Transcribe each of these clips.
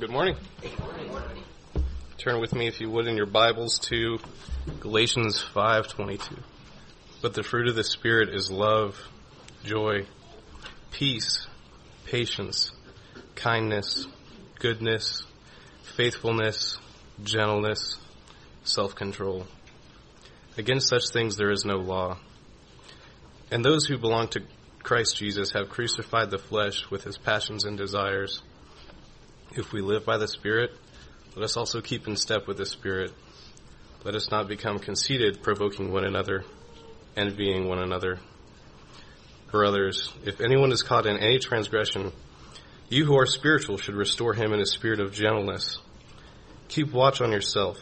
Good morning. Turn with me, if you would, in your Bibles to Galatians 5:22. But the fruit of the Spirit is love, joy, peace, patience, kindness, goodness, faithfulness, gentleness, self-control. Against such things there is no law. And those who belong to Christ Jesus have crucified the flesh with his passions and desires. If we live by the Spirit, let us also keep in step with the Spirit. Let us not become conceited, provoking one another, envying one another. Brothers, if anyone is caught in any transgression, you who are spiritual should restore him in a spirit of gentleness. Keep watch on yourself,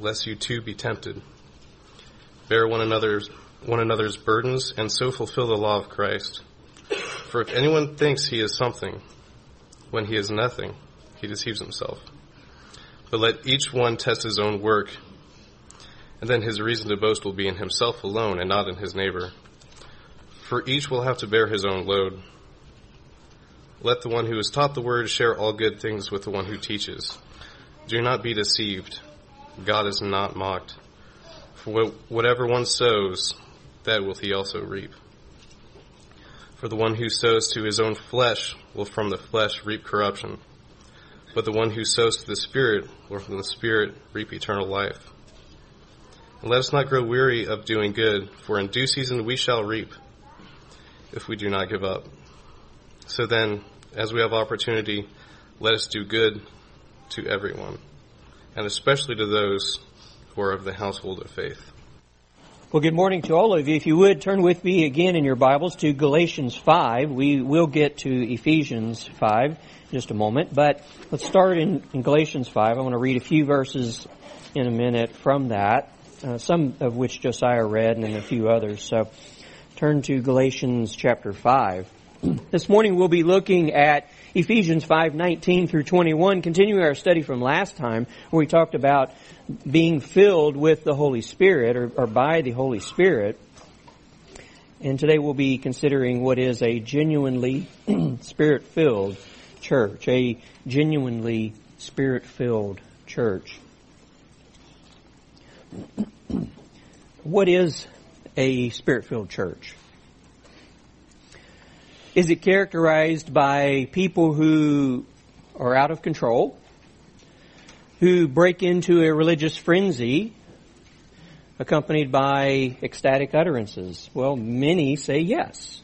lest you too be tempted. Bear one another's burdens, and so fulfill the law of Christ. For if anyone thinks he is something, when he is nothing, he deceives himself. But let each one test his own work, and then his reason to boast will be in himself alone and not in his neighbor. For each will have to bear his own load. Let the one who is taught the word share all good things with the one who teaches. Do not be deceived. God is not mocked. For whatever one sows, that will he also reap. For the one who sows to his own flesh will from the flesh reap corruption, but the one who sows to the Spirit will from the Spirit reap eternal life. And let us not grow weary of doing good, for in due season we shall reap, if we do not give up. So then, as we have opportunity, let us do good to everyone, and especially to those or of the household of faith. Well, good morning to all of you. If you would, turn with me again in your Bibles to Galatians 5. We will get to Ephesians 5 in just a moment, but let's start in Galatians 5. I want to read a few verses in a minute from that, some of which Josiah read and a few others. So turn to Galatians chapter 5. This morning we'll be looking at Ephesians 5:19 through 21, continuing our study from last time where we talked about being filled with the Holy Spirit or by the Holy Spirit. And today we'll be considering what is a genuinely Spirit-filled church, a genuinely Spirit-filled church. What is a Spirit-filled church? Is it characterized by people who are out of control, who break into a religious frenzy, accompanied by ecstatic utterances? Well, many say yes.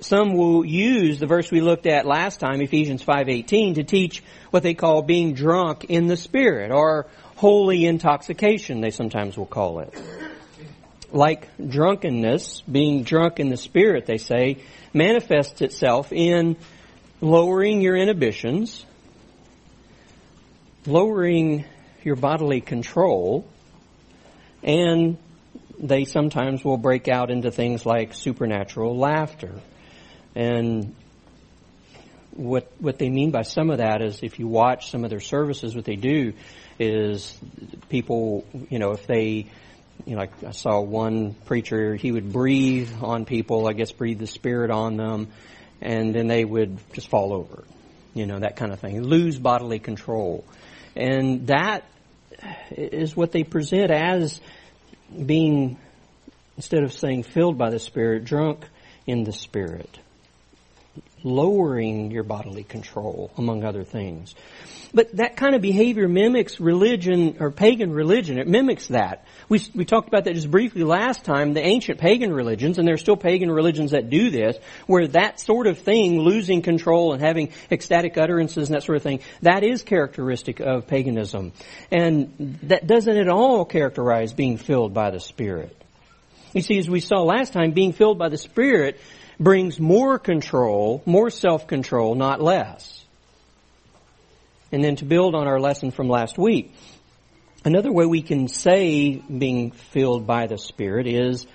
Some will use the verse we looked at last time, Ephesians 5:18, to teach what they call being drunk in the Spirit, or holy intoxication, they sometimes will call it. Like drunkenness, being drunk in the Spirit, they say, manifests itself in lowering your inhibitions, lowering your bodily control, and they sometimes will break out into things like supernatural laughter. And what they mean by some of that is, if you watch some of their services, what they do is people, if they... like I saw one preacher, he would breathe on people, breathe the Spirit on them, and then they would just fall over, that kind of thing. Lose bodily control. And that is what they present as being, instead of saying filled by the Spirit, drunk in the Spirit. Lowering your bodily control, among other things. But that kind of behavior mimics religion or pagan religion. It mimics that. We talked about that just briefly last time, the ancient pagan religions, and there are still pagan religions that do this, where that sort of thing, losing control and having ecstatic utterances and that sort of thing, that is characteristic of paganism. And that doesn't at all characterize being filled by the Spirit. You see, as we saw last time, being filled by the Spirit brings more control, more self-control, not less. And then to build on our lesson from last week, another way we can say being filled by the Spirit is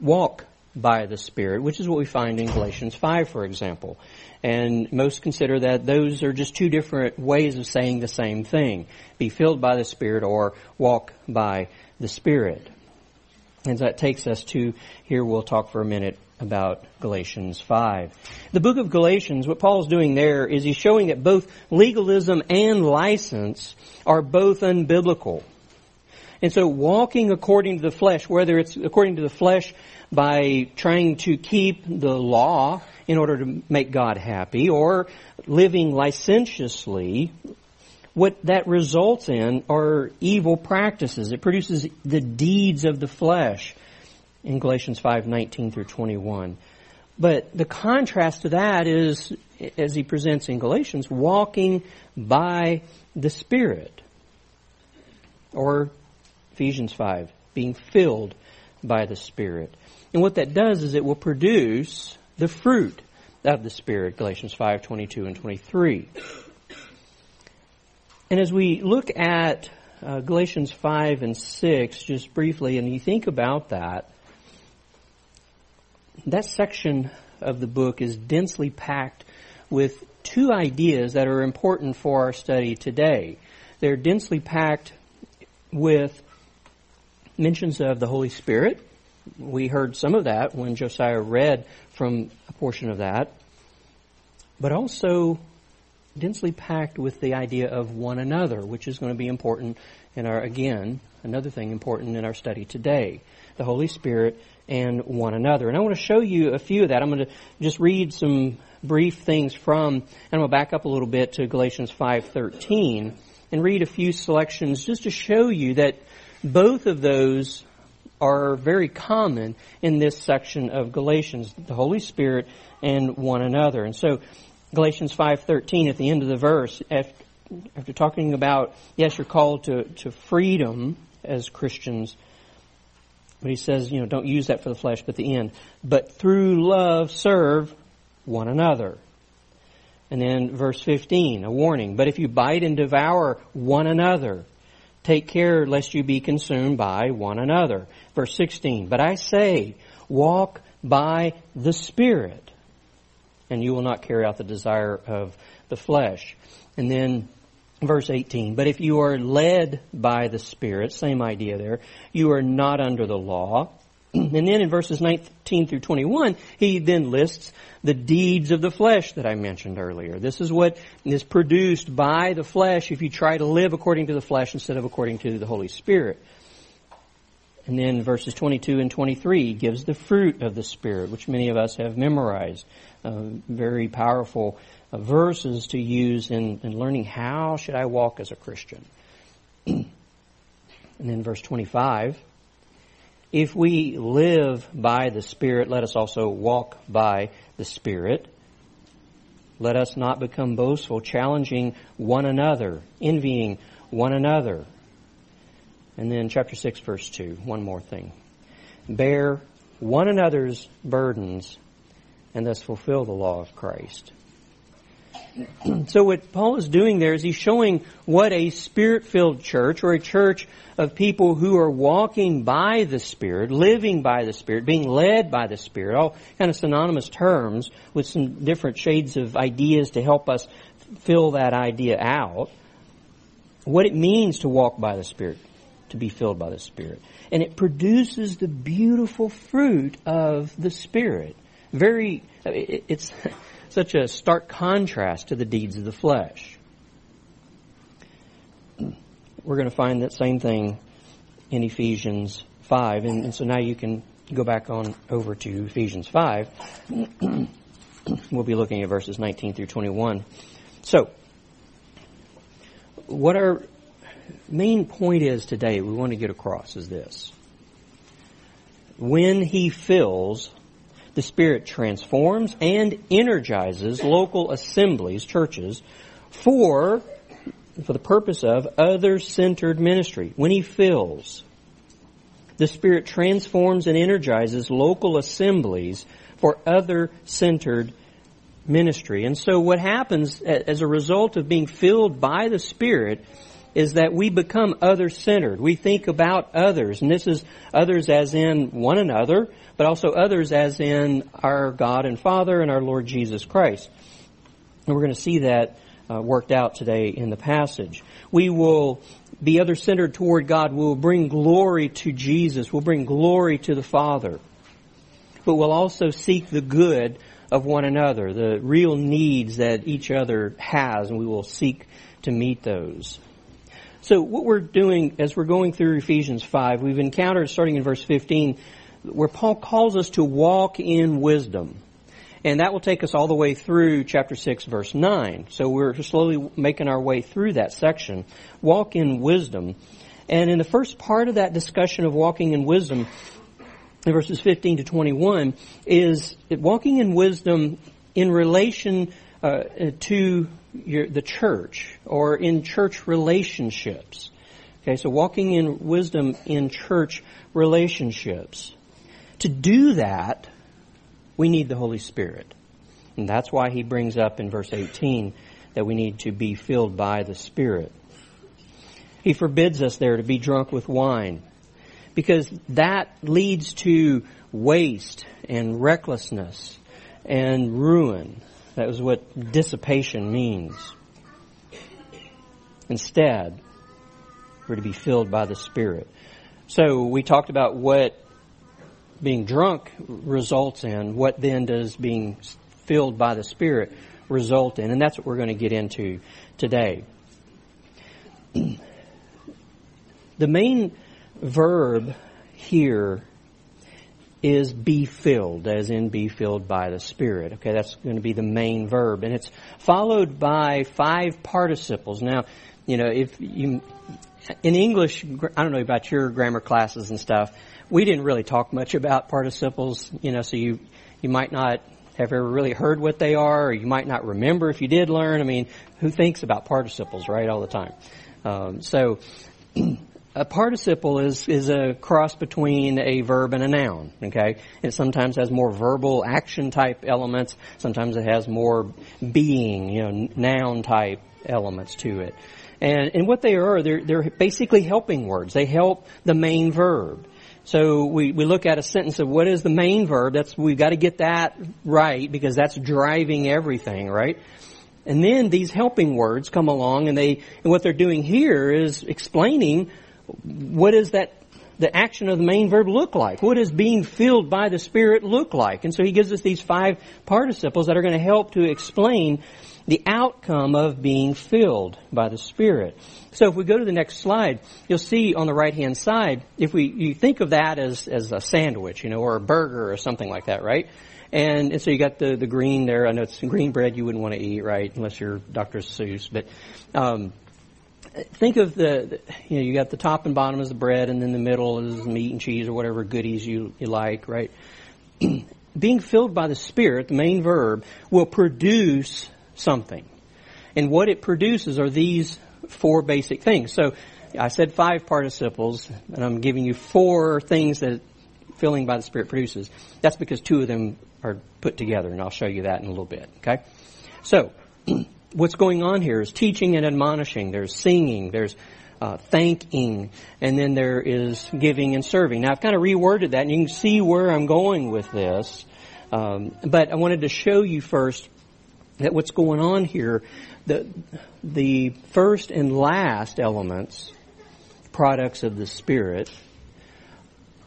walk by the Spirit, which is what we find in Galatians 5, for example. And most consider that those are just two different ways of saying the same thing, be filled by the Spirit or walk by the Spirit. And so that takes us to, here we'll talk for a minute about Galatians 5. The book of Galatians, what Paul's doing there is he's showing that both legalism and license are both unbiblical. And so walking according to the flesh, whether it's according to the flesh by trying to keep the law in order to make God happy, or living licentiously, what that results in are evil practices. It produces the deeds of the flesh in Galatians 5:19 through 21. But the contrast to that is, as he presents in Galatians, walking by the Spirit, or Ephesians 5, being filled by the Spirit. And what that does is it will produce the fruit of the Spirit, Galatians 5:22 and 23. And as we look at Galatians 5 and 6, just briefly, and you think about that section of the book is densely packed with two ideas that are important for our study today. They're densely packed with mentions of the Holy Spirit. We heard some of that when Josiah read from a portion of that. But also densely packed with the idea of one another, which is going to be important in our, again, another thing important in our study today. The Holy Spirit and one another. And I want to show you a few of that. I'm going to just read some brief things from, and I'm going to back up a little bit to Galatians 5:13 and read a few selections just to show you that both of those are very common in this section of Galatians, the Holy Spirit and one another. And so Galatians 5:13, at the end of the verse, after talking about, yes, you're called to freedom as Christians, but he says, you know, don't use that for the flesh, but the end. But through love serve one another. And then verse 15, a warning. But if you bite and devour one another, take care lest you be consumed by one another. Verse 16, but I say, walk by the Spirit, and you will not carry out the desire of the flesh. And then verse 18, but if you are led by the Spirit, same idea there, you are not under the law. And then in verses 19 through 21, he then lists the deeds of the flesh that I mentioned earlier. This is what is produced by the flesh if you try to live according to the flesh instead of according to the Holy Spirit. And then verses 22 and 23 gives the fruit of the Spirit, which many of us have memorized. Very powerful verses to use in learning how should I walk as a Christian. And then verse 25, if we live by the Spirit, let us also walk by the Spirit. Let us not become boastful, challenging one another, envying one another. And then chapter 6, verse 2, one more thing. Bear one another's burdens and thus fulfill the law of Christ. So what Paul is doing there is he's showing what a Spirit-filled church, or a church of people who are walking by the Spirit, living by the Spirit, being led by the Spirit, all kind of synonymous terms with some different shades of ideas to help us fill that idea out, what it means to walk by the Spirit, to be filled by the Spirit. And it produces the beautiful fruit of the Spirit. It's such a stark contrast to the deeds of the flesh. We're going to find that same thing in Ephesians 5. And so now you can go back on over to Ephesians 5. We'll be looking at verses 19 through 21. So, what our main point is today, we want to get across, is this. When he fills, the Spirit transforms and energizes local assemblies, churches, for the purpose of other-centered ministry. When he fills, the Spirit transforms and energizes local assemblies for other-centered ministry. And so what happens as a result of being filled by the Spirit is that we become other-centered. We think about others. And this is others as in one another, but also others as in our God and Father and our Lord Jesus Christ. And we're going to see that worked out today in the passage. We will be other-centered toward God. We'll bring glory to Jesus. We'll bring glory to the Father. But we'll also seek the good of one another, the real needs that each other has, and we will seek to meet those. So what we're doing as we're going through Ephesians 5, we've encountered, starting in verse 15, where Paul calls us to walk in wisdom. And that will take us all the way through chapter 6, verse 9. So we're slowly making our way through that section. Walk in wisdom. And in the first part of that discussion of walking in wisdom, in verses 15 to 21, is walking in wisdom in relation to the church or in church relationships. Okay, so walking in wisdom in church relationships. To do that, we need the Holy Spirit. And that's why he brings up in verse 18 that we need to be filled by the Spirit. He forbids us there to be drunk with wine, because that leads to waste and recklessness and ruin. That was what dissipation means. Instead, we're to be filled by the Spirit. So we talked about what being drunk results in. What then does being filled by the Spirit result in? And that's what we're going to get into today. The main verb here is be filled, as in be filled by the Spirit. Okay, that's going to be the main verb. And it's followed by five participles. Now, you know, if you, in English, I don't know about your grammar classes and stuff, we didn't really talk much about participles, you know, so you might not have ever really heard what they are, or you might not remember if you did learn. I mean, who thinks about participles, right, all the time? So a participle is a cross between a verb and a noun, okay? It sometimes has more verbal action-type elements. Sometimes it has more being, you know, noun-type elements to it. And what they are, they're basically helping words. They help the main verb. So we look at a sentence of what is the main verb. That's, we've got to get that right, because that's driving everything, right? And then these helping words come along, and what they're doing here is explaining what is that the action of the main verb look like. What does being filled by the Spirit look like? And so he gives us these five participles that are going to help to explain the outcome of being filled by the Spirit. So if we go to the next slide, you'll see on the right-hand side, if you think of that as a sandwich, you know, or a burger or something like that, right? And so you got the green there. I know it's green bread you wouldn't want to eat, right, unless you're Dr. Seuss. But think of you know, you got the top and bottom is the bread, and then the middle is meat and cheese or whatever goodies you like, right? Being filled by the Spirit, the main verb, will produce something. And what it produces are these four basic things. So I said five participles, and I'm giving you four things that filling by the Spirit produces. That's because two of them are put together, and I'll show you that in a little bit. Okay? So what's going on here is teaching and admonishing. There's singing. There's thanking. And then there is giving and serving. Now, I've kind of reworded that, and you can see where I'm going with this. But I wanted to show you first that what's going on here, the first and last elements, products of the Spirit,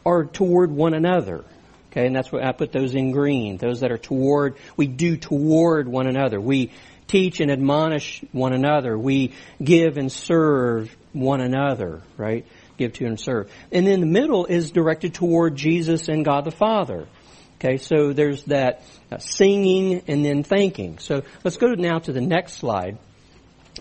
are toward one another. Okay, and that's what I put those in green. Those that are toward, we do toward one another. We teach and admonish one another. We give and serve one another, right? Give to and serve. And then the middle is directed toward Jesus and God the Father. Okay, so there's that singing and then thanking. So let's go now to the next slide.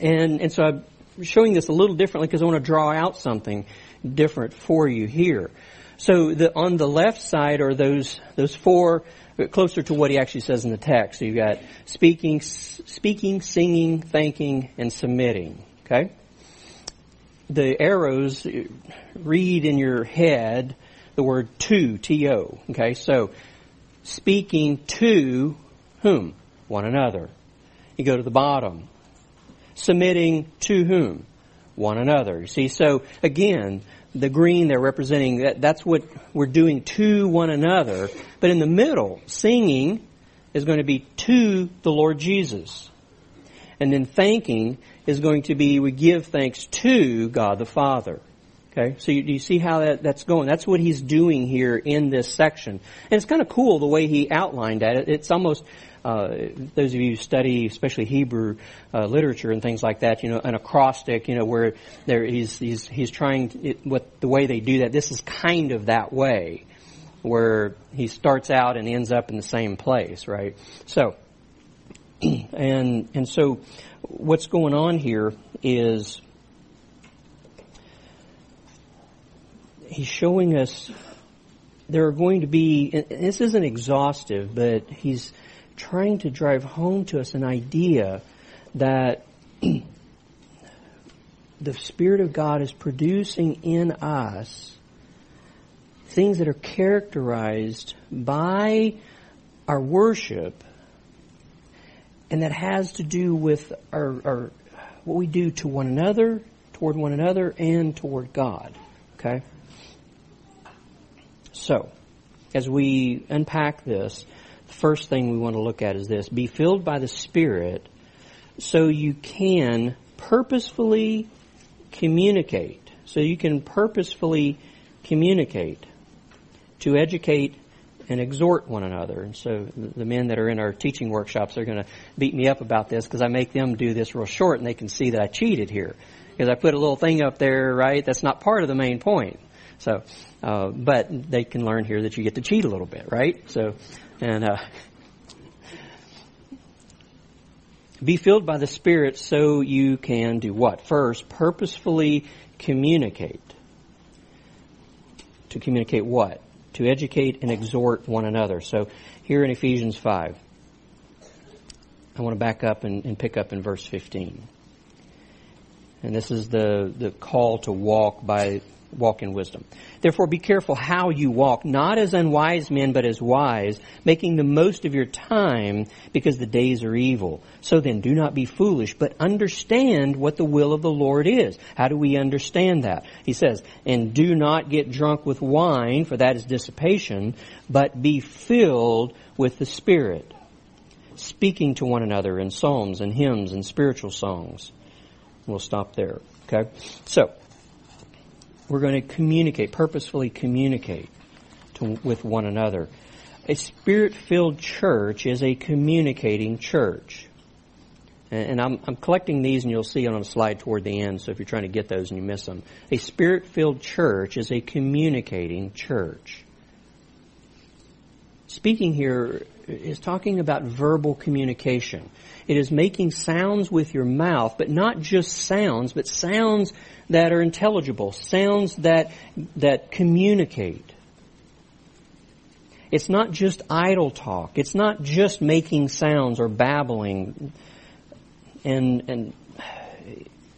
And so I'm showing this a little differently because I want to draw out something different for you here. So on the left side are those four, closer to what he actually says in the text. So you've got speaking, singing, thanking, and submitting. Okay? The arrows read in your head the word to, T-O. Okay? So speaking to whom? One another. You go to the bottom. Submitting to whom? One another. You see, so again, the green they're representing, that's what we're doing to one another. But in the middle, singing is going to be to the Lord Jesus. And then thanking is going to be we give thanks to God the Father. Okay, so you see how that's going. That's what he's doing here in this section. And it's kind of cool the way he outlined that. It's almost, those of you who study especially Hebrew literature and things like that, you know, an acrostic, you know, where there he's trying to, the way they do that. This is kind of that way, where he starts out and ends up in the same place, right? So, and so what's going on here is, he's showing us there are going to be, and this isn't exhaustive, but he's trying to drive home to us an idea that the Spirit of God is producing in us things that are characterized by our worship, and that has to do with our what we do to one another, toward one another, and toward God. Okay? So, as we unpack this, the first thing we want to look at is this. Be filled by the Spirit so you can purposefully communicate. So you can purposefully communicate to educate and exhort one another. And so the men that are in our teaching workshops are going to beat me up about this because I make them do this real short and they can see that I cheated here. Because I put a little thing up there, right? That's not part of the main point. So, but they can learn here that you get to cheat a little bit, right? So, and be filled by the Spirit so you can do what? First, purposefully communicate. To communicate what? To educate and exhort one another. So, here in Ephesians 5, I want to back up and pick up in verse 15. And this is the call to walk in wisdom. Therefore, be careful how you walk, not as unwise men, but as wise, making the most of your time, because the days are evil. So then, do not be foolish, but understand what the will of the Lord is. How do we understand that? He says, and do not get drunk with wine, for that is dissipation, but be filled with the Spirit, speaking to one another in psalms and hymns and spiritual songs. We'll stop there. Okay? So, we're going to communicate, purposefully communicate with one another. A Spirit-filled church is a communicating church. And I'm collecting these, and you'll see on a slide toward the end, so if you're trying to get those and you miss them. A Spirit-filled church is a communicating church. Speaking here is talking about verbal communication. It is making sounds with your mouth, but not just sounds, but sounds that are intelligible, sounds that communicate. It's not just idle talk. It's not just making sounds or babbling and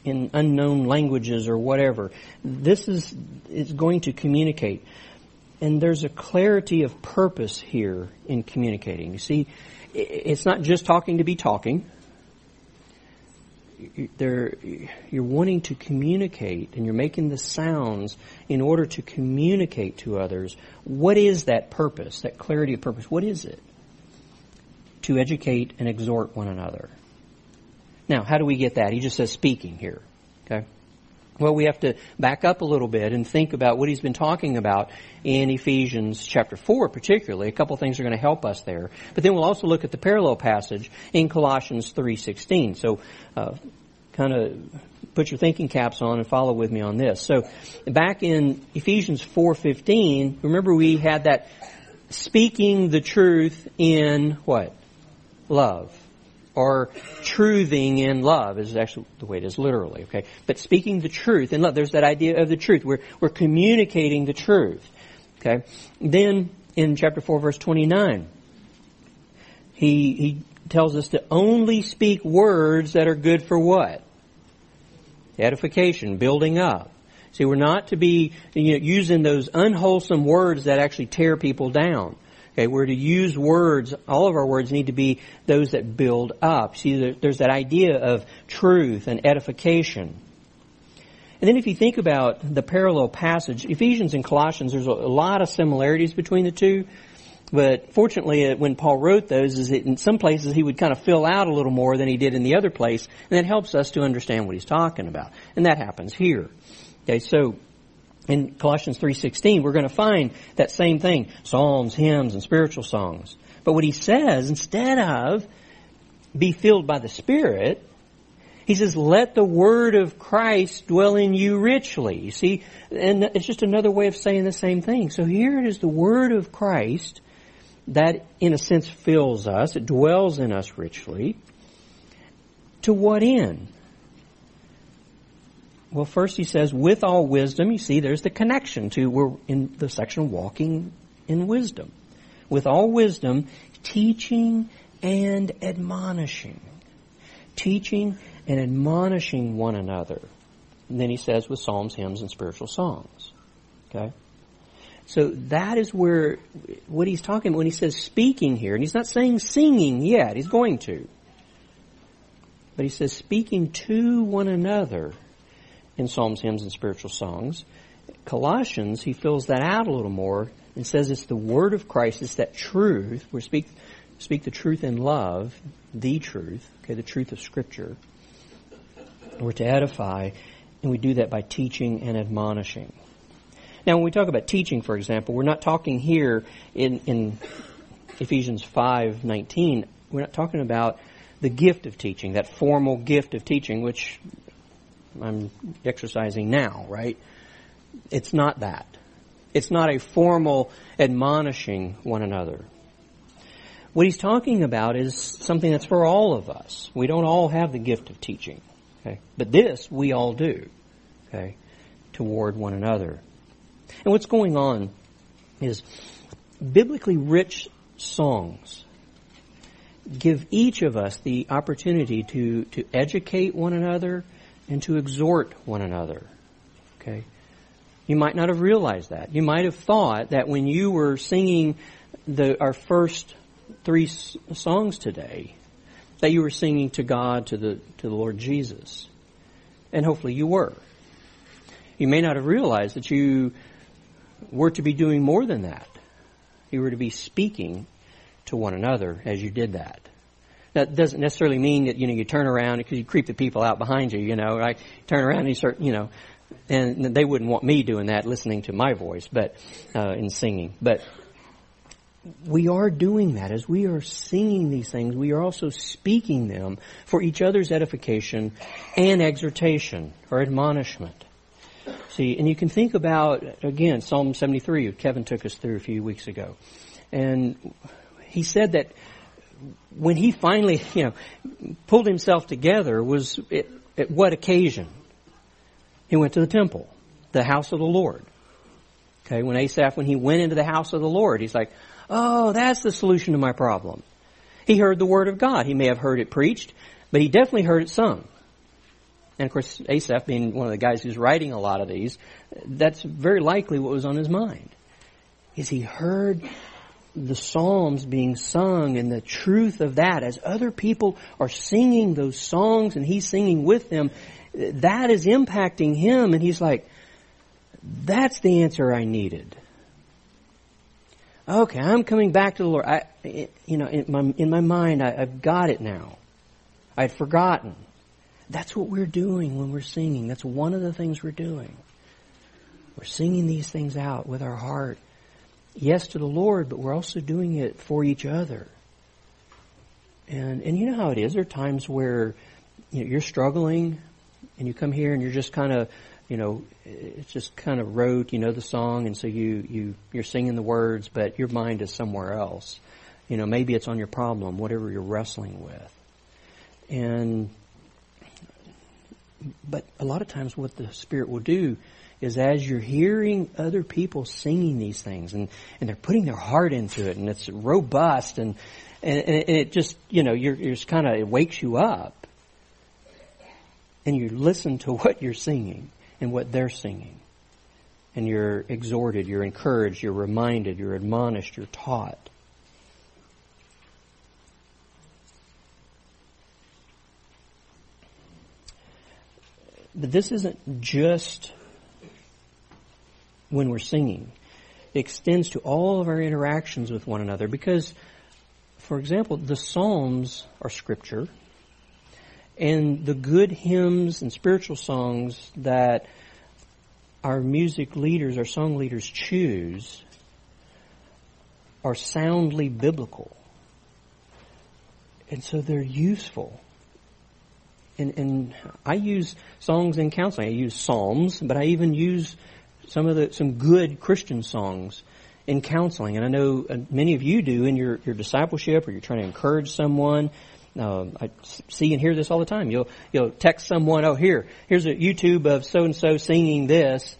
in unknown languages or whatever. This is going to communicate. And there's a clarity of purpose here in communicating. You see, it's not just talking to be talking. You're wanting to communicate, and you're making the sounds in order to communicate to others. What is that purpose, that clarity of purpose? What is it? To educate and exhort one another. Now, how do we get that? He just says speaking here. Okay? Well, we have to back up a little bit and think about what he's been talking about in Ephesians chapter 4 particularly. A couple things are going to help us there. But then we'll also look at the parallel passage in Colossians 3:16. So kind of put your thinking caps on and follow with me on this. So back in Ephesians 4:15, remember we had that speaking the truth in what? Love. Or truthing in love is actually the way it is literally, okay? But speaking the truth in love, there's that idea of the truth. We're communicating the truth, okay? Then in chapter 4, verse 29, he tells us to only speak words that are good for what? Edification, building up. See, we're not to be using those unwholesome words that actually tear people down. Okay, we're to use words, all of our words need to be those that build up. See, there's that idea of truth and edification. And then if you think about the parallel passage, Ephesians and Colossians, there's a lot of similarities between the two. But fortunately, when Paul wrote those, is that in some places he would kind of fill out a little more than he did in the other place, and that helps us to understand what he's talking about. And that happens here. Okay, so in Colossians 3:16, we're going to find that same thing, psalms, hymns, and spiritual songs. But what he says, instead of be filled by the Spirit, he says, let the word of Christ dwell in you richly. You see, and it's just another way of saying the same thing. So here it is, the word of Christ that, in a sense, fills us. It dwells in us richly. To what end? Well, first he says, with all wisdom. You see, there's the connection to, we're in the section walking in wisdom. With all wisdom, teaching and admonishing. Teaching and admonishing one another. And then he says, with psalms, hymns, and spiritual songs. Okay? So that is where, what he's talking about when he says speaking here, and he's not saying singing yet, he's going to. But he says speaking to one another in psalms, hymns, and spiritual songs. Colossians, he fills that out a little more and says it's the word of Christ, it's that truth. We speak the truth in love, the truth, okay, the truth of Scripture. We're to edify, and we do that by teaching and admonishing. Now, when we talk about teaching, for example, we're not talking here in Ephesians 5:19. We're not talking about the gift of teaching, that formal gift of teaching, which I'm exercising now, right? It's not that. It's not a formal admonishing one another. What he's talking about is something that's for all of us. We don't all have the gift of teaching, okay? But this we all do, okay, toward one another. And what's going on is biblically rich songs give each of us the opportunity to educate one another and to exhort one another. Okay? You might not have realized that. You might have thought that when you were singing our first three songs today, that you were singing to God, to the Lord Jesus. And hopefully you were. You may not have realized that you were to be doing more than that. You were to be speaking to one another as you did that. That doesn't necessarily mean that, you know, you turn around because you creep the people out behind you, you know, right? Turn around and you start, you know, and they wouldn't want me doing that, listening to my voice, but in singing. But we are doing that. As we are singing these things, we are also speaking them for each other's edification and exhortation or admonishment. See, and you can think about, again, Psalm 73, Kevin took us through a few weeks ago. And he said that when he finally, you know, pulled himself together, was at what occasion? He went to the temple, the house of the Lord. Okay, when Asaph, when he went into the house of the Lord, he's like, oh, that's the solution to my problem. He heard the word of God. He may have heard it preached, but he definitely heard it sung. And, of course, Asaph, being one of the guys who's writing a lot of these, that's very likely what was on his mind. Is he heard the psalms being sung and the truth of that. As other people are singing those songs and he's singing with them, that is impacting him. And he's like, that's the answer I needed. Okay, I'm coming back to the Lord. In my mind, I've got it now. I'd forgotten. That's what we're doing when we're singing. That's one of the things we're doing. We're singing these things out with our heart. Yes, to the Lord, but we're also doing it for each other. And you know how it is. There are times where, you know, you're struggling and you come here and you're just kind of, you know, it's just kind of rote, you know, the song. And so you're singing the words, but your mind is somewhere else. You know, maybe it's on your problem, whatever you're wrestling with. But a lot of times what the Spirit will do is as you're hearing other people singing these things and they're putting their heart into it and it's robust and it just, you know, you're just kind of, it wakes you up and you listen to what you're singing and what they're singing and you're exhorted, you're encouraged, you're reminded, you're admonished, you're taught. But this isn't just when we're singing. extends to all of our interactions with one another. Because, for example, the Psalms are Scripture, and the good hymns and spiritual songs that our music leaders, our song leaders choose are soundly biblical. And so they're useful. And I use songs in counseling. I use psalms, but I even use some good Christian songs in counseling. And I know many of you do in your discipleship, or you're trying to encourage someone. I see and hear this all the time. You'll text someone, oh, here's a YouTube of so-and-so singing this.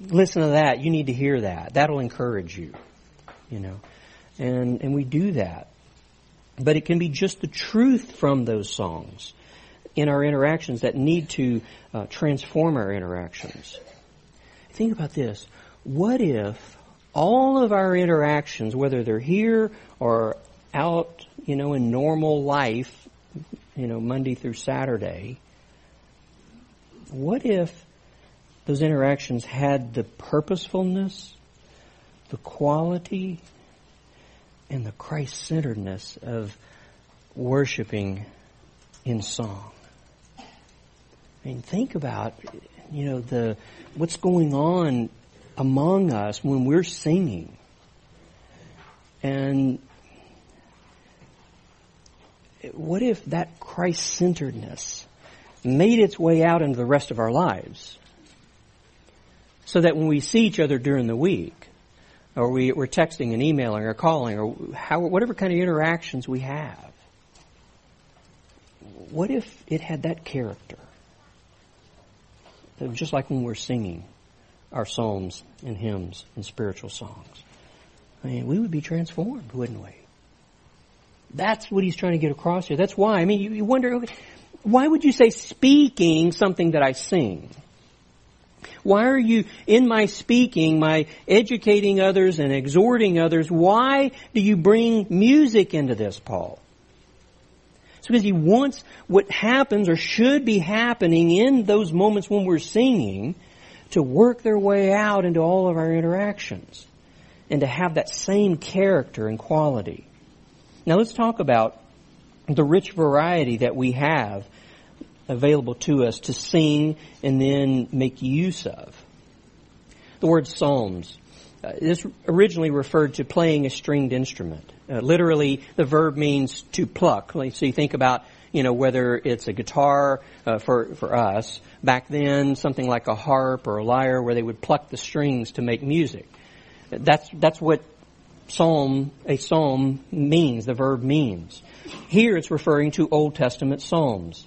Listen to that. You need to hear that. That'll encourage you, you know. And we do that. But it can be just the truth from those songs in our interactions that need to transform our interactions. Think about this. What if all of our interactions, whether they're here or out, you know, in normal life, you know, Monday through Saturday, what if those interactions had the purposefulness, the quality, and the Christ-centeredness of worshiping in song? I mean, think about, you know, what's going on among us when we're singing. And what if that Christ-centeredness made its way out into the rest of our lives? So that when we see each other during the week, or we're texting and emailing or calling, or whatever kind of interactions we have. What if it had that character? Just like when we're singing our psalms and hymns and spiritual songs. I mean, we would be transformed, wouldn't we? That's what he's trying to get across here. That's why. I mean, you wonder, why would you say speaking something that I sing? Why are you, in my speaking, my educating others and exhorting others, why do you bring music into this, Paul? It's because he wants what happens or should be happening in those moments when we're singing to work their way out into all of our interactions and to have that same character and quality. Now let's talk about the rich variety that we have available to us to sing and then make use of. The word psalms, this originally referred to playing a stringed instrument. Literally, the verb means to pluck. So you think about, you know, whether it's a guitar for us, back then something like a harp or a lyre where they would pluck the strings to make music. That's what a psalm means, the verb means. Here it's referring to Old Testament psalms.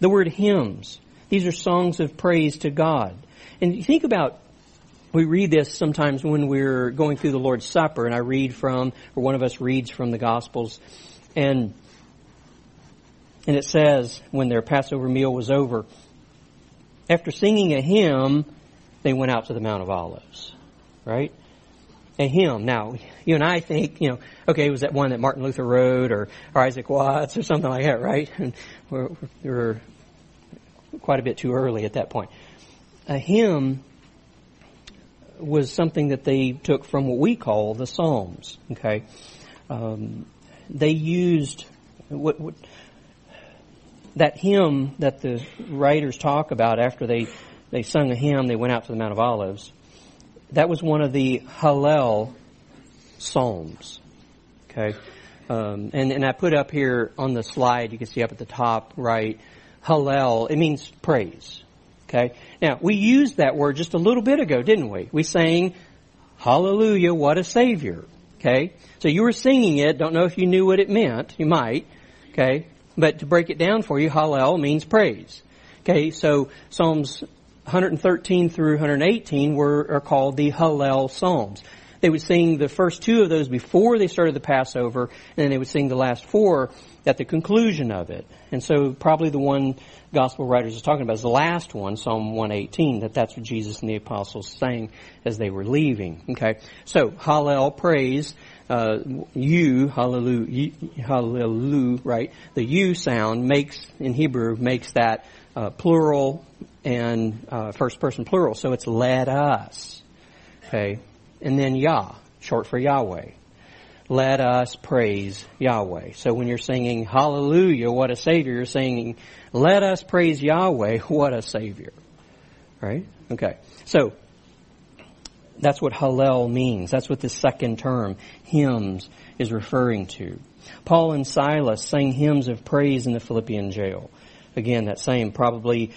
The word hymns. These are songs of praise to God. And you think about, we read this sometimes when we're going through the Lord's Supper, and I read from, or one of us reads from the Gospels, and it says, when their Passover meal was over, after singing a hymn, they went out to the Mount of Olives. Right? A hymn. Now, you and I think, you know, okay, it was that one that Martin Luther wrote or Isaac Watts or something like that, right? And we're quite a bit too early at that point. A hymn was something that they took from what we call the Psalms, okay? They used what that hymn that the writers talk about after they sung a hymn, they went out to the Mount of Olives. That was one of the Hallel psalms. Okay, and I put up here on the slide. You can see up at the top right, Hallel. It means praise. Okay. Now we used that word just a little bit ago, didn't we? We sang Hallelujah, what a Savior. Okay. So you were singing it. Don't know if you knew what it meant. You might. Okay. But to break it down for you, Hallel means praise. Okay. So Psalms 113 through 118 are called the Hallel Psalms. They would sing the first two of those before they started the Passover, and then they would sing the last four at the conclusion of it. And so probably the one gospel writers are talking about is the last one, Psalm 118, that's what Jesus and the apostles sang as they were leaving. Okay, so Hallel, praise, you, hallelujah, hallelujah, right? The you sound in Hebrew makes that plural and first person plural. So it's let us. Okay. and then Yah, short for Yahweh. Let us praise Yahweh. So when you're singing, hallelujah, what a Savior, you're singing, let us praise Yahweh, what a Savior. Right? Okay. So that's what Hallel means. That's what the second term, hymns, is referring to. Paul and Silas sang hymns of praise in the Philippian jail. Again, that same, probably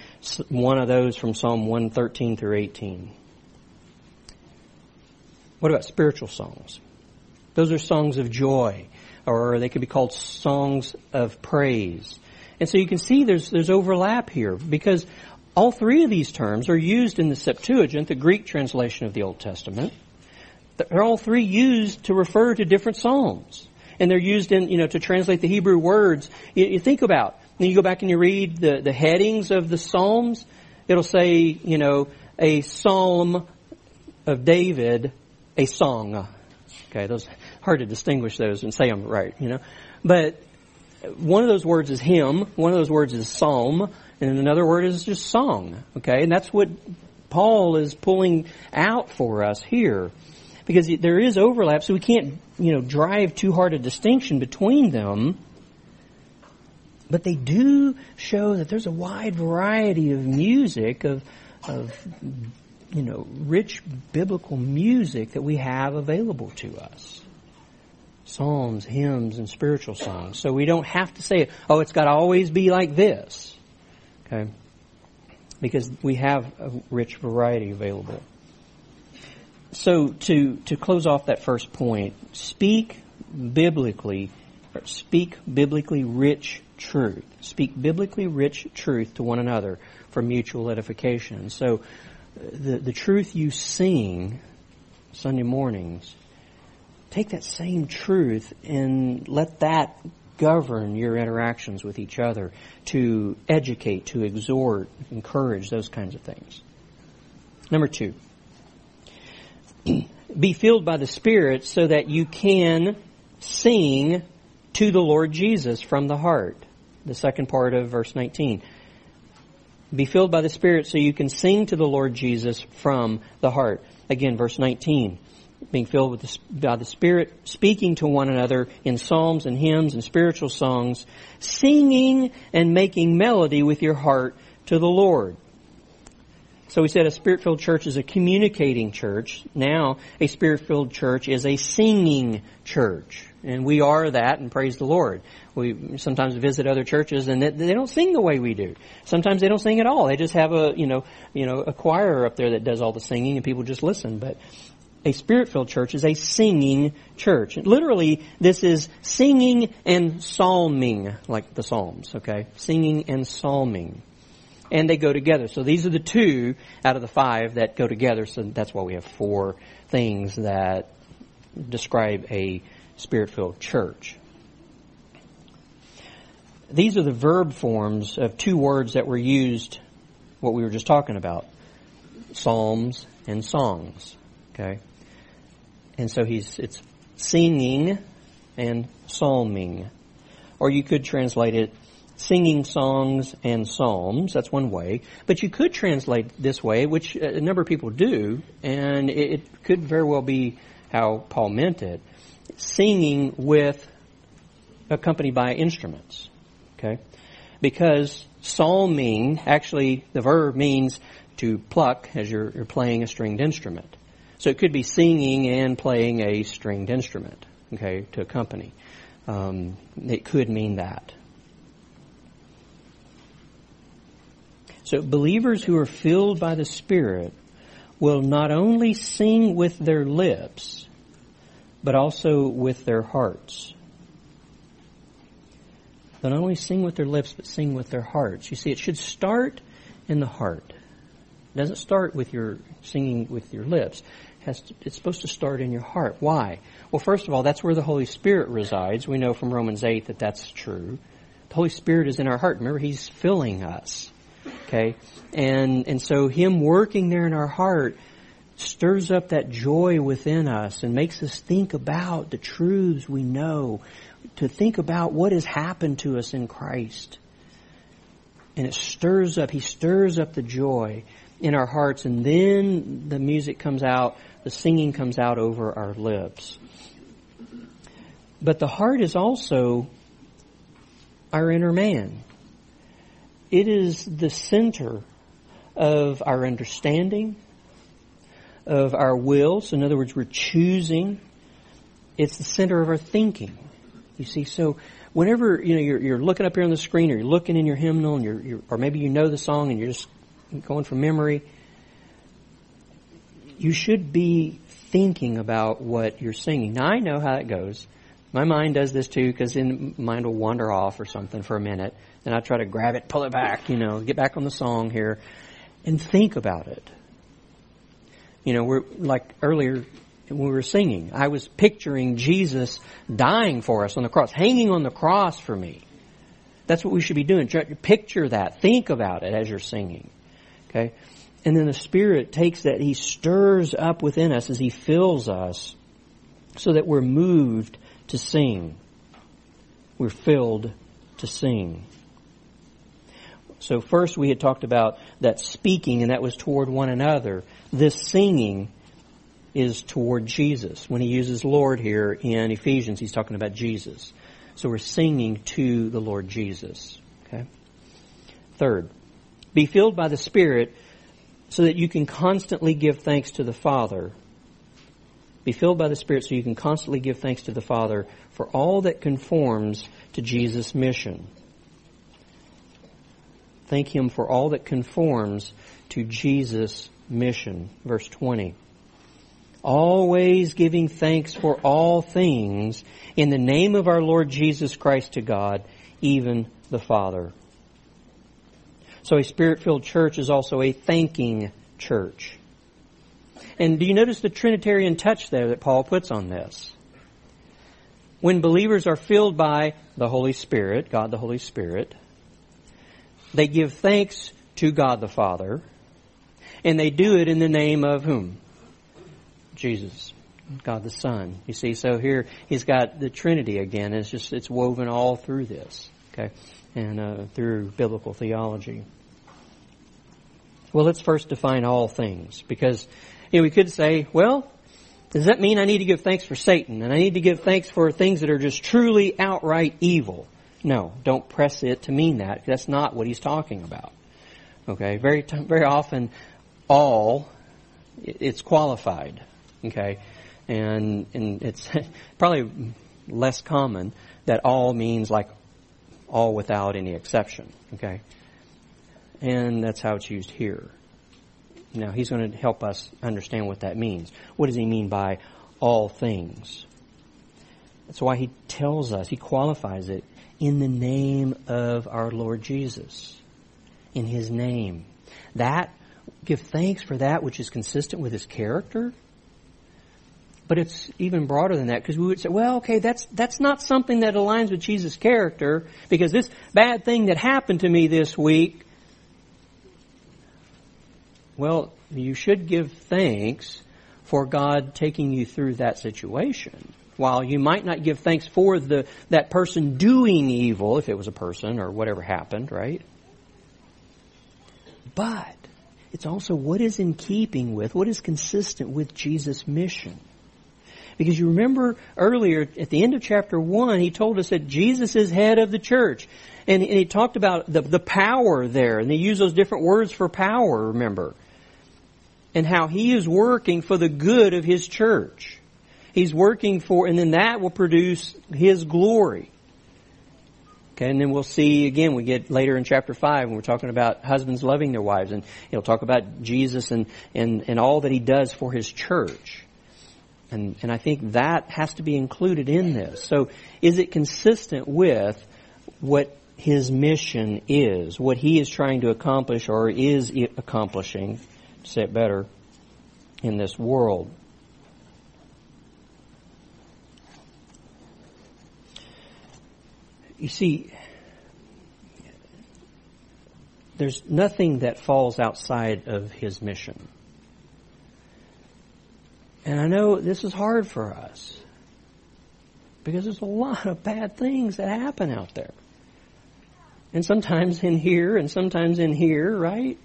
one of those from Psalm 113 through 18. What about spiritual songs? Those are songs of joy, or they could be called songs of praise. And so you can see there's overlap here, because all three of these terms are used in the Septuagint, the Greek translation of the Old Testament. They're all three used to refer to different psalms. And they're used in, to translate the Hebrew words. You think about, and you go back and you read the headings of the Psalms. It'll say, a psalm of David, a song. Okay, those, hard to distinguish those and say them right, But one of those words is hymn. One of those words is psalm. And another word is just song. Okay, and that's what Paul is pulling out for us here. Because there is overlap, so we can't, drive too hard a distinction between them. But they do show that there's a wide variety of music, of rich biblical music that we have available to us. Psalms, hymns, and spiritual songs. So we don't have to say, oh, it's got to always be like this. Okay? Because we have a rich variety available. So to close off that first point, speak biblically rich truth. Speak biblically rich truth to one another for mutual edification. So the truth you sing Sunday mornings, take that same truth and let that govern your interactions with each other, to educate, to exhort, encourage, those kinds of things. Number two. Be filled by the Spirit so that you can sing to the Lord Jesus from the heart. The second part of verse 19. Be filled by the Spirit so you can sing to the Lord Jesus from the heart. Again, verse 19. Being filled by the Spirit, speaking to one another in psalms and hymns and spiritual songs, singing and making melody with your heart to the Lord. So we said a Spirit-filled church is a communicating church. Now, a Spirit-filled church is a singing church. And we are that, and praise the Lord. We sometimes visit other churches, and they don't sing the way we do. Sometimes they don't sing at all. They just have a choir up there that does all the singing, and people just listen. But a Spirit-filled church is a singing church. Literally, this is singing and psalming, like the Psalms, okay? Singing and psalming. And they go together. So these are the two out of the five that go together. So that's why we have four things that describe a Spirit-filled church. These are the verb forms of two words that were used, what we were just talking about, psalms and songs. Okay? And so it's singing and psalming. Or you could translate it singing songs and psalms. That's one way. But you could translate this way, which a number of people do, and it could very well be how Paul meant it. Singing accompanied by instruments. Okay? Because psalming, actually the verb means to pluck as you're playing a stringed instrument. So it could be singing and playing a stringed instrument, okay, to accompany. It could mean that. So believers who are filled by the Spirit will not only sing with their lips, but also with their hearts. They'll not only sing with their lips, but sing with their hearts. You see, it should start in the heart. It doesn't start with your singing with your lips. It's supposed to start in your heart. Why? Well, first of all, that's where the Holy Spirit resides. We know from Romans 8 that that's true. The Holy Spirit is in our heart. Remember, He's filling us. Okay, and so Him working there in our heart stirs up that joy within us and makes us think about the truths we know, to think about what has happened to us in Christ. and it stirs up, he stirs up the joy in our hearts, and then the music comes out, the singing comes out over our lips. But the heart is also our inner man. It is the center of our understanding, of our will. So in other words, we're choosing. It's the center of our thinking. You see, so whenever you're looking up here on the screen, or you're looking in your hymnal, and you're or maybe you know the song and you're just going from memory, you should be thinking about what you're singing. Now, I know how it goes. My mind does this too, because then mind will wander off or something for a minute, and I try to grab it, pull it back, get back on the song here, and think about it. We're like earlier when we were singing, I was picturing Jesus dying for us on the cross, hanging on the cross for me. That's what we should be doing. Picture that. Think about it as you're singing. Okay? And then the Spirit takes that, He stirs up within us as He fills us so that we're moved to sing. We're filled to sing. So first we had talked about that speaking, and that was toward one another. This singing is toward Jesus. When he uses Lord here in Ephesians, he's talking about Jesus. So we're singing to the Lord Jesus. Okay. Third, be filled by the Spirit so that you can constantly give thanks to the Father. Be filled by the Spirit so you can constantly give thanks to the Father for all that conforms to Jesus' mission. Thank Him for all that conforms to Jesus' mission. Verse 20. Always giving thanks for all things in the name of our Lord Jesus Christ to God, even the Father. So a Spirit-filled church is also a thanking church. And do you notice the Trinitarian touch there that Paul puts on this? When believers are filled by the Holy Spirit, God the Holy Spirit, they give thanks to God the Father, and they do it in the name of whom? Jesus, God the Son. You see, so here he's got the Trinity again. It's woven all through this, okay, and through biblical theology. Well, let's first define all things, because we could say, well, does that mean I need to give thanks for Satan, and I need to give thanks for things that are just truly outright evil? No, don't press it to mean that. That's not what he's talking about. Okay, very often, all, it's qualified. Okay, and it's probably less common that all means like all without any exception. Okay, and that's how it's used here. Now he's going to help us understand what that means. What does he mean by all things? That's why he tells us, he qualifies it. In the name of our Lord Jesus. In His name. That, give thanks for that which is consistent with His character. But it's even broader than that, because we would say, well, okay, that's not something that aligns with Jesus' character, because this bad thing that happened to me this week, well, you should give thanks for God taking you through that situation. While you might not give thanks for that person doing evil, if it was a person or whatever happened, right? But it's also what is in keeping with, what is consistent with Jesus' mission. Because you remember earlier, at the end of chapter 1, he told us that Jesus is head of the church. And he talked about the power there. And they use those different words for power, remember. And how he is working for the good of his church. He's working for, and then that will produce His glory. Okay, and then we'll see again, we get later in chapter 5 when we're talking about husbands loving their wives, and he'll talk about Jesus and all that He does for His church. And I think that has to be included in this. So is it consistent with what His mission is, what He is trying to accomplish or is accomplishing, to say it better, in this world? You see, there's nothing that falls outside of His mission. And I know this is hard for us, because there's a lot of bad things that happen out there. And sometimes in here, and sometimes in here, right?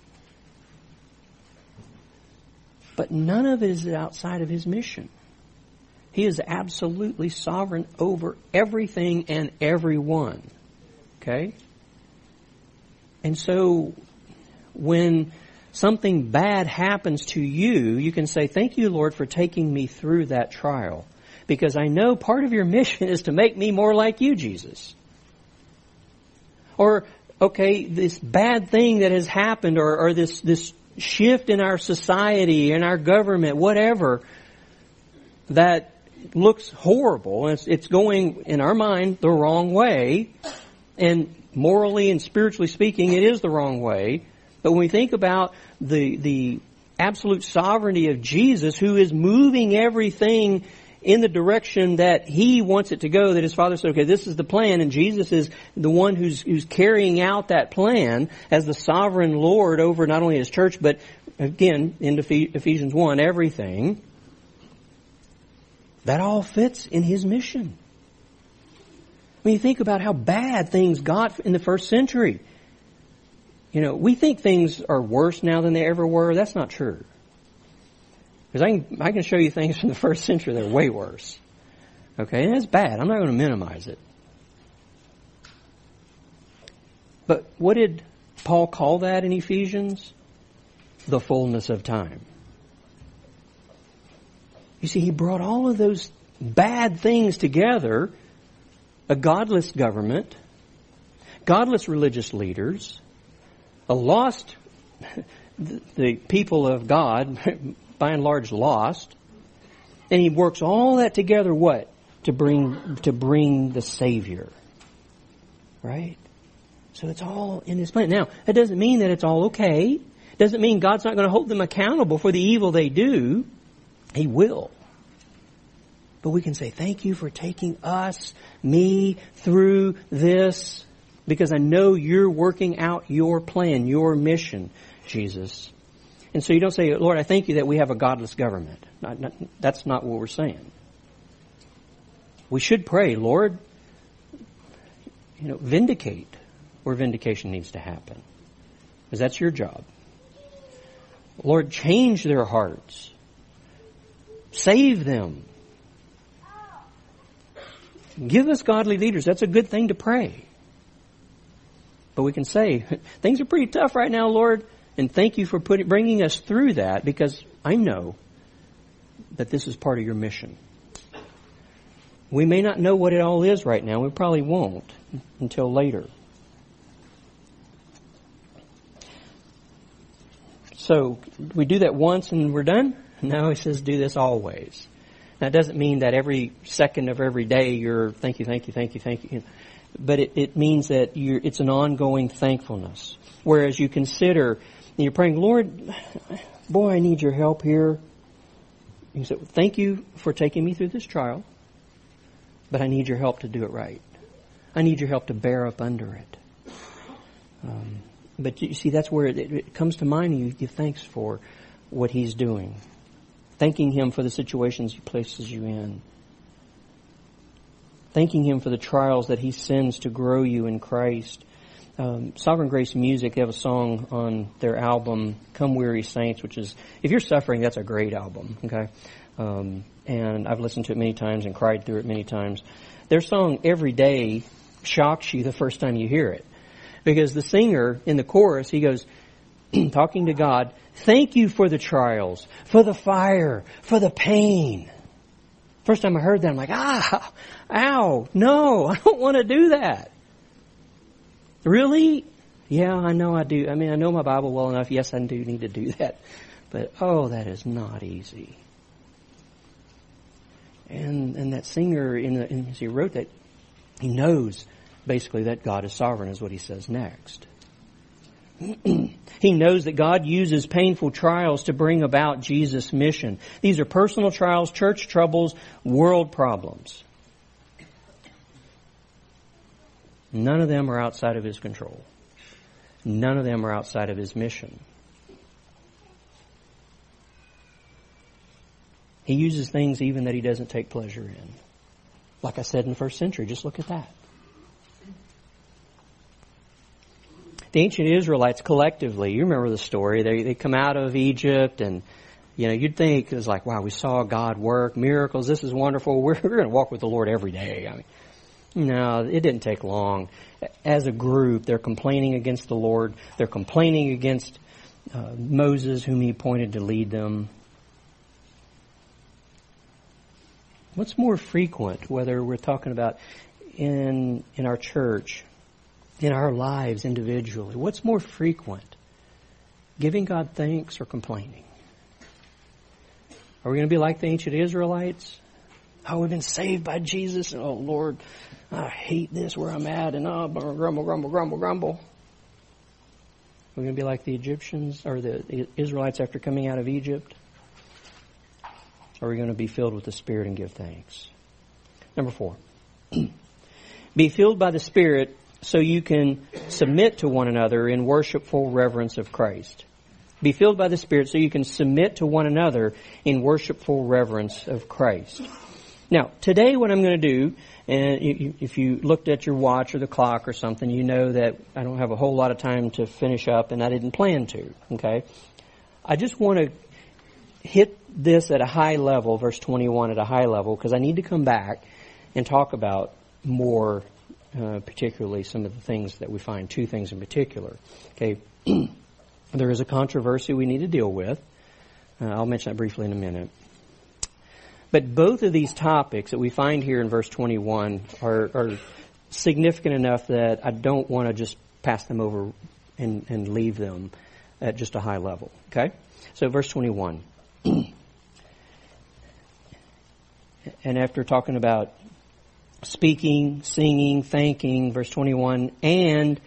But none of it is outside of His mission. He is absolutely sovereign over everything and everyone. Okay? And so, when something bad happens to you, you can say, thank you, Lord, for taking me through that trial. Because I know part of your mission is to make me more like you, Jesus. Or, okay, this bad thing that has happened, or this shift in our society, in our government, whatever, that looks horrible. It's going, in our mind, the wrong way. And morally and spiritually speaking, it is the wrong way. But when we think about the absolute sovereignty of Jesus, who is moving everything in the direction that He wants it to go, that His Father said, okay, this is the plan, and Jesus is the one who's carrying out that plan as the sovereign Lord over not only His church, but again, in Ephesians 1, everything. That all fits in His mission. I mean, think about how bad things got in the first century. You know, we think things are worse now than they ever were. That's not true. Because I can show you things from the first century that are way worse. Okay, and that's bad. I'm not going to minimize it. But what did Paul call that in Ephesians? The fullness of time. You see, he brought all of those bad things together, a godless government, godless religious leaders, a lost, the people of God, by and large lost, and he works all that together, what? To bring the Savior, right? So it's all in His plan. Now, that doesn't mean that it's all okay. It doesn't mean God's not going to hold them accountable for the evil they do. He will. But we can say, thank you for taking me, through this, because I know you're working out your plan, your mission, Jesus. And so you don't say, Lord, I thank you that we have a godless government. That's not what we're saying. We should pray, Lord, you know, vindicate where vindication needs to happen, because that's your job. Lord, change their hearts. Save them. Give us godly leaders. That's a good thing to pray. But we can say, things are pretty tough right now, Lord, and thank you for bringing us through that, because I know that this is part of your mission. We may not know what it all is right now. We probably won't until later. So we do that once and we're done? No, he says do this always. That doesn't mean that every second of every day you're thank you, thank you, thank you, thank you. But it means that it's an ongoing thankfulness. Whereas you consider, and you're praying, Lord, boy, I need your help here. You say, thank you for taking me through this trial, but I need your help to do it right. I need your help to bear up under it. But you see, that's where it comes to mind, and you give thanks for what He's doing. Thanking Him for the situations He places you in. Thanking Him for the trials that He sends to grow you in Christ. Sovereign Grace Music, they have a song on their album, Come Weary Saints, which is, if you're suffering, that's a great album, okay? And I've listened to it many times and cried through it many times. Their song, Every Day, shocks you the first time you hear it. Because the singer, in the chorus, he goes, talking to God, thank you for the trials, for the fire, for the pain. First time I heard that, I'm like, ow, no, I don't want to do that. Really? Yeah, I know I do. I mean, I know my Bible well enough. Yes, I do need to do that. But, oh, that is not easy. And that singer, as he wrote that, he knows, basically, that God is sovereign is what he says next. He knows that God uses painful trials to bring about Jesus' mission. These are personal trials, church troubles, world problems. None of them are outside of His control. None of them are outside of His mission. He uses things even that He doesn't take pleasure in. Like I said in the first century, just look at that. the ancient Israelites collectively, you remember the story, they come out of Egypt, and you know, you'd think it was like, wow, we saw God work, miracles, this is wonderful, we're going to walk with the Lord every day. I mean, no, it didn't take long. As a group, they're complaining against the Lord. They're complaining against Moses, whom he appointed to lead them. What's more frequent, whether we're talking about in our church, in our lives individually, what's more frequent, giving God thanks or complaining? Are we going to be like the ancient Israelites? Oh, we've been saved by Jesus, and oh, Lord, I hate this where I'm at, and oh, grumble. We're going to be like the Egyptians or the Israelites after coming out of Egypt. Are we going to be filled with the Spirit and give thanks? Number 4, be filled by the Spirit so you can submit to one another in worshipful reverence of Christ. Be filled by the Spirit so you can submit to one another in worshipful reverence of Christ. Now, today what I'm going to do, and if you looked at your watch or the clock or something, you know that I don't have a whole lot of time to finish up, and I didn't plan to, okay? I just want to hit this at a high level, verse 21 at a high level, because I need to come back and talk about more, particularly some of the things that we find, 2 things in particular, okay? There is a controversy we need to deal with. I'll mention that briefly in a minute. But both of these topics that we find here in verse 21 are significant enough that I don't want to just pass them over and leave them at just a high level. Okay? So verse 21. And after talking about speaking, singing, thanking, verse 21, and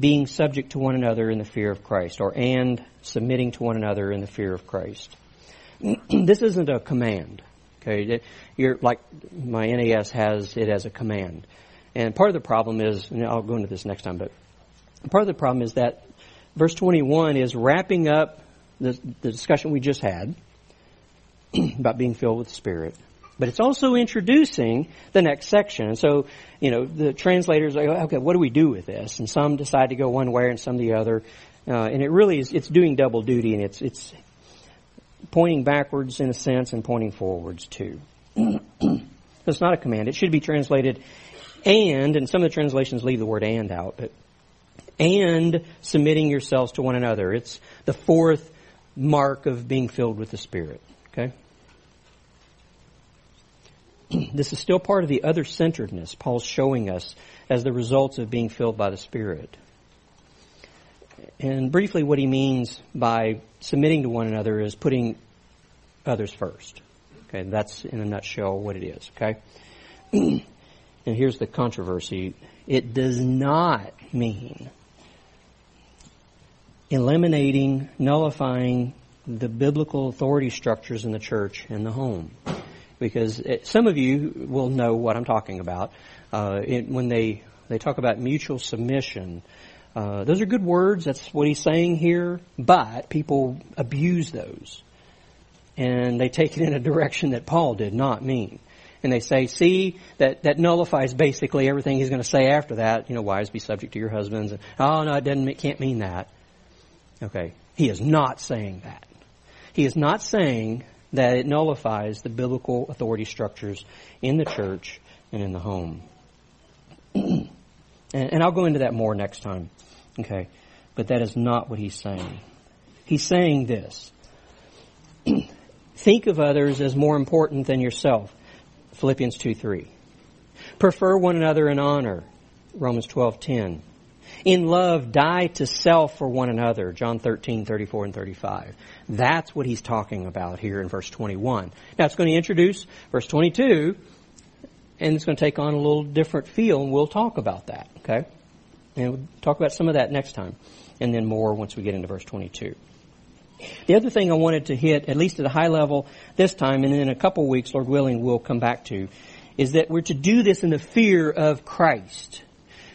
being subject to one another in the fear of Christ, or and submitting to one another in the fear of Christ. This isn't a command. Okay, you're like my NAS has it as a command, and part of the problem is, and I'll go into this next time. But part of the problem is that verse 21 is wrapping up the discussion we just had about being filled with the Spirit, but it's also introducing the next section. And so, you know, the translators are like, okay, what do we do with this? And some decide to go one way, and some the other, and it really is it's doing double duty, and it's pointing backwards in a sense and pointing forwards too. It's not a command. It should be translated and some of the translations leave the word and out, but and submitting yourselves to one another. It's the 4th mark of being filled with the Spirit. Okay? This is still part of the other-centeredness Paul's showing us as the results of being filled by the Spirit. And briefly, what he means by submitting to one another is putting others first. Okay, that's in a nutshell what it is. Okay, and here's the controversy. It does not mean eliminating, nullifying the biblical authority structures in the church and the home. Because some of you will know what I'm talking about. When they talk about mutual submission, those are good words. That's what he's saying here. But people abuse those. And they take it in a direction that Paul did not mean. And they say, see, that nullifies basically everything he's going to say after that. You know, wives, be subject to your husbands. And, oh, no, it can't mean that. Okay. He is not saying that. He is not saying that it nullifies the biblical authority structures in the church and in the home. And I'll go into that more next time. Okay, but that is not what he's saying. He's saying this. Think of others as more important than yourself. Philippians 2:3. Prefer one another in honor. Romans 12:10. In love, die to self for one another. John 13:34 and 35. That's what he's talking about here in verse 21. Now it's going to introduce verse 22, and it's going to take on a little different feel, and we'll talk about that. Okay? And we'll talk about some of that next time, and then more once we get into verse 22. The other thing I wanted to hit, at least at a high level this time, and in a couple weeks, Lord willing, we'll come back to, is that we're to do this in the fear of Christ.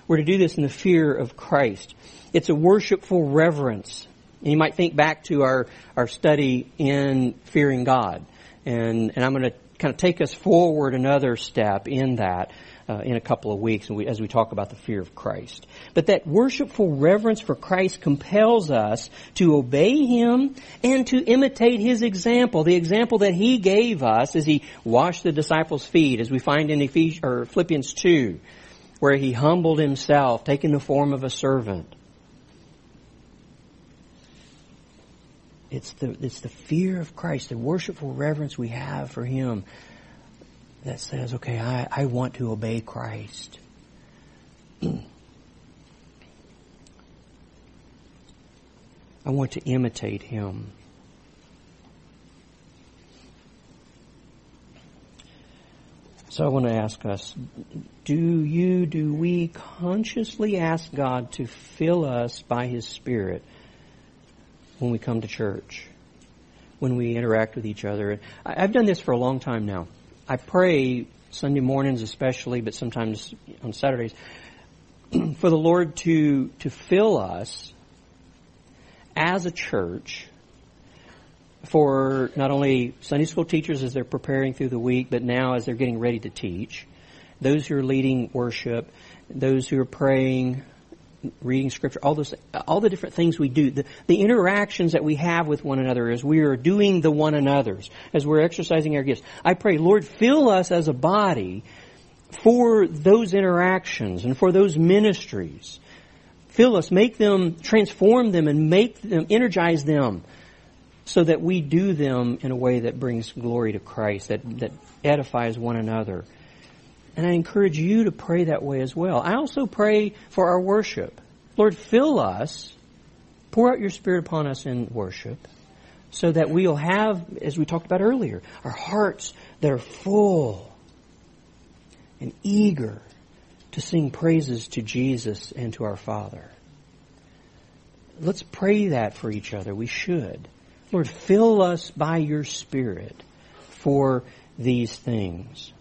We're to do this in the fear of Christ. It's a worshipful reverence. And you might think back to our study in fearing God. And I'm going to kind of take us forward another step in that. in a couple of weeks as we talk about the fear of Christ. But that worshipful reverence for Christ compels us to obey Him and to imitate His example, the example that He gave us as He washed the disciples' feet, as we find in Philippians 2, where He humbled Himself, taking the form of a servant. It's the fear of Christ, the worshipful reverence we have for Him that says, okay, I want to obey Christ. I want to imitate Him. So I want to ask us, do we consciously ask God to fill us by His Spirit when we come to church, when we interact with each other? I've done this for a long time now. I pray Sunday mornings especially, but sometimes on Saturdays, for the Lord to fill us as a church for not only Sunday school teachers as they're preparing through the week, but now as they're getting ready to teach, those who are leading worship, those who are praying, reading Scripture, all the different things we do, the interactions that we have with one another as we are doing the one another's, as we're exercising our gifts. I pray, Lord, fill us as a body for those interactions and for those ministries. Fill us, make them, transform them, and make them, energize them, so that we do them in a way that brings glory to Christ, that edifies one another. And I encourage you to pray that way as well. I also pray for our worship. Lord, fill us, pour out your Spirit upon us in worship, so that we'll have, as we talked about earlier, our hearts that are full and eager to sing praises to Jesus and to our Father. Let's pray that for each other. We should. Lord, fill us by your Spirit for these things.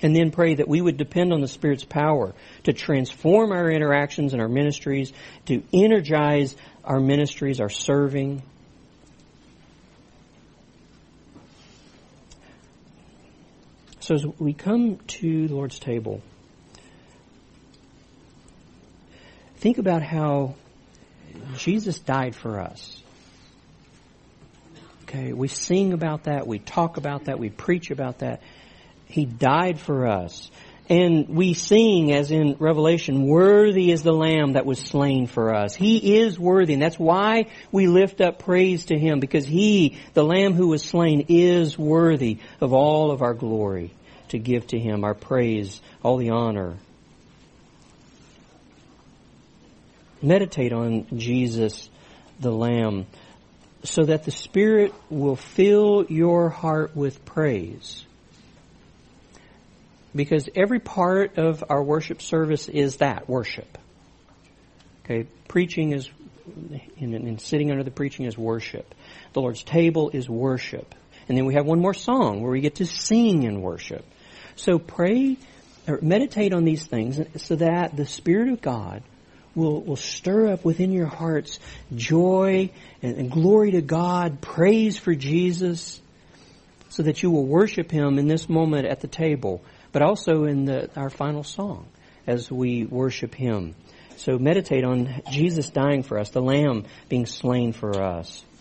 And then pray that we would depend on the Spirit's power to transform our interactions and our ministries, to energize our ministries, our serving. So as we come to the Lord's table, think about how Jesus died for us. Okay, we sing about that, we talk about that, we preach about that. He died for us. And we sing, as in Revelation, worthy is the Lamb that was slain for us. He is worthy, and that's why we lift up praise to Him, because He, the Lamb who was slain, is worthy of all of our glory to give to Him, our praise, all the honor. Meditate on Jesus, the Lamb, so that the Spirit will fill your heart with praise. Because every part of our worship service is that, worship. Okay, preaching is, and sitting under the preaching is worship. The Lord's table is worship. And then we have one more song where we get to sing in worship. So pray, or meditate on these things so that the Spirit of God will stir up within your hearts joy and glory to God, praise for Jesus, so that you will worship Him in this moment at the table, but also in our final song as we worship Him. So meditate on Jesus dying for us, the Lamb being slain for us.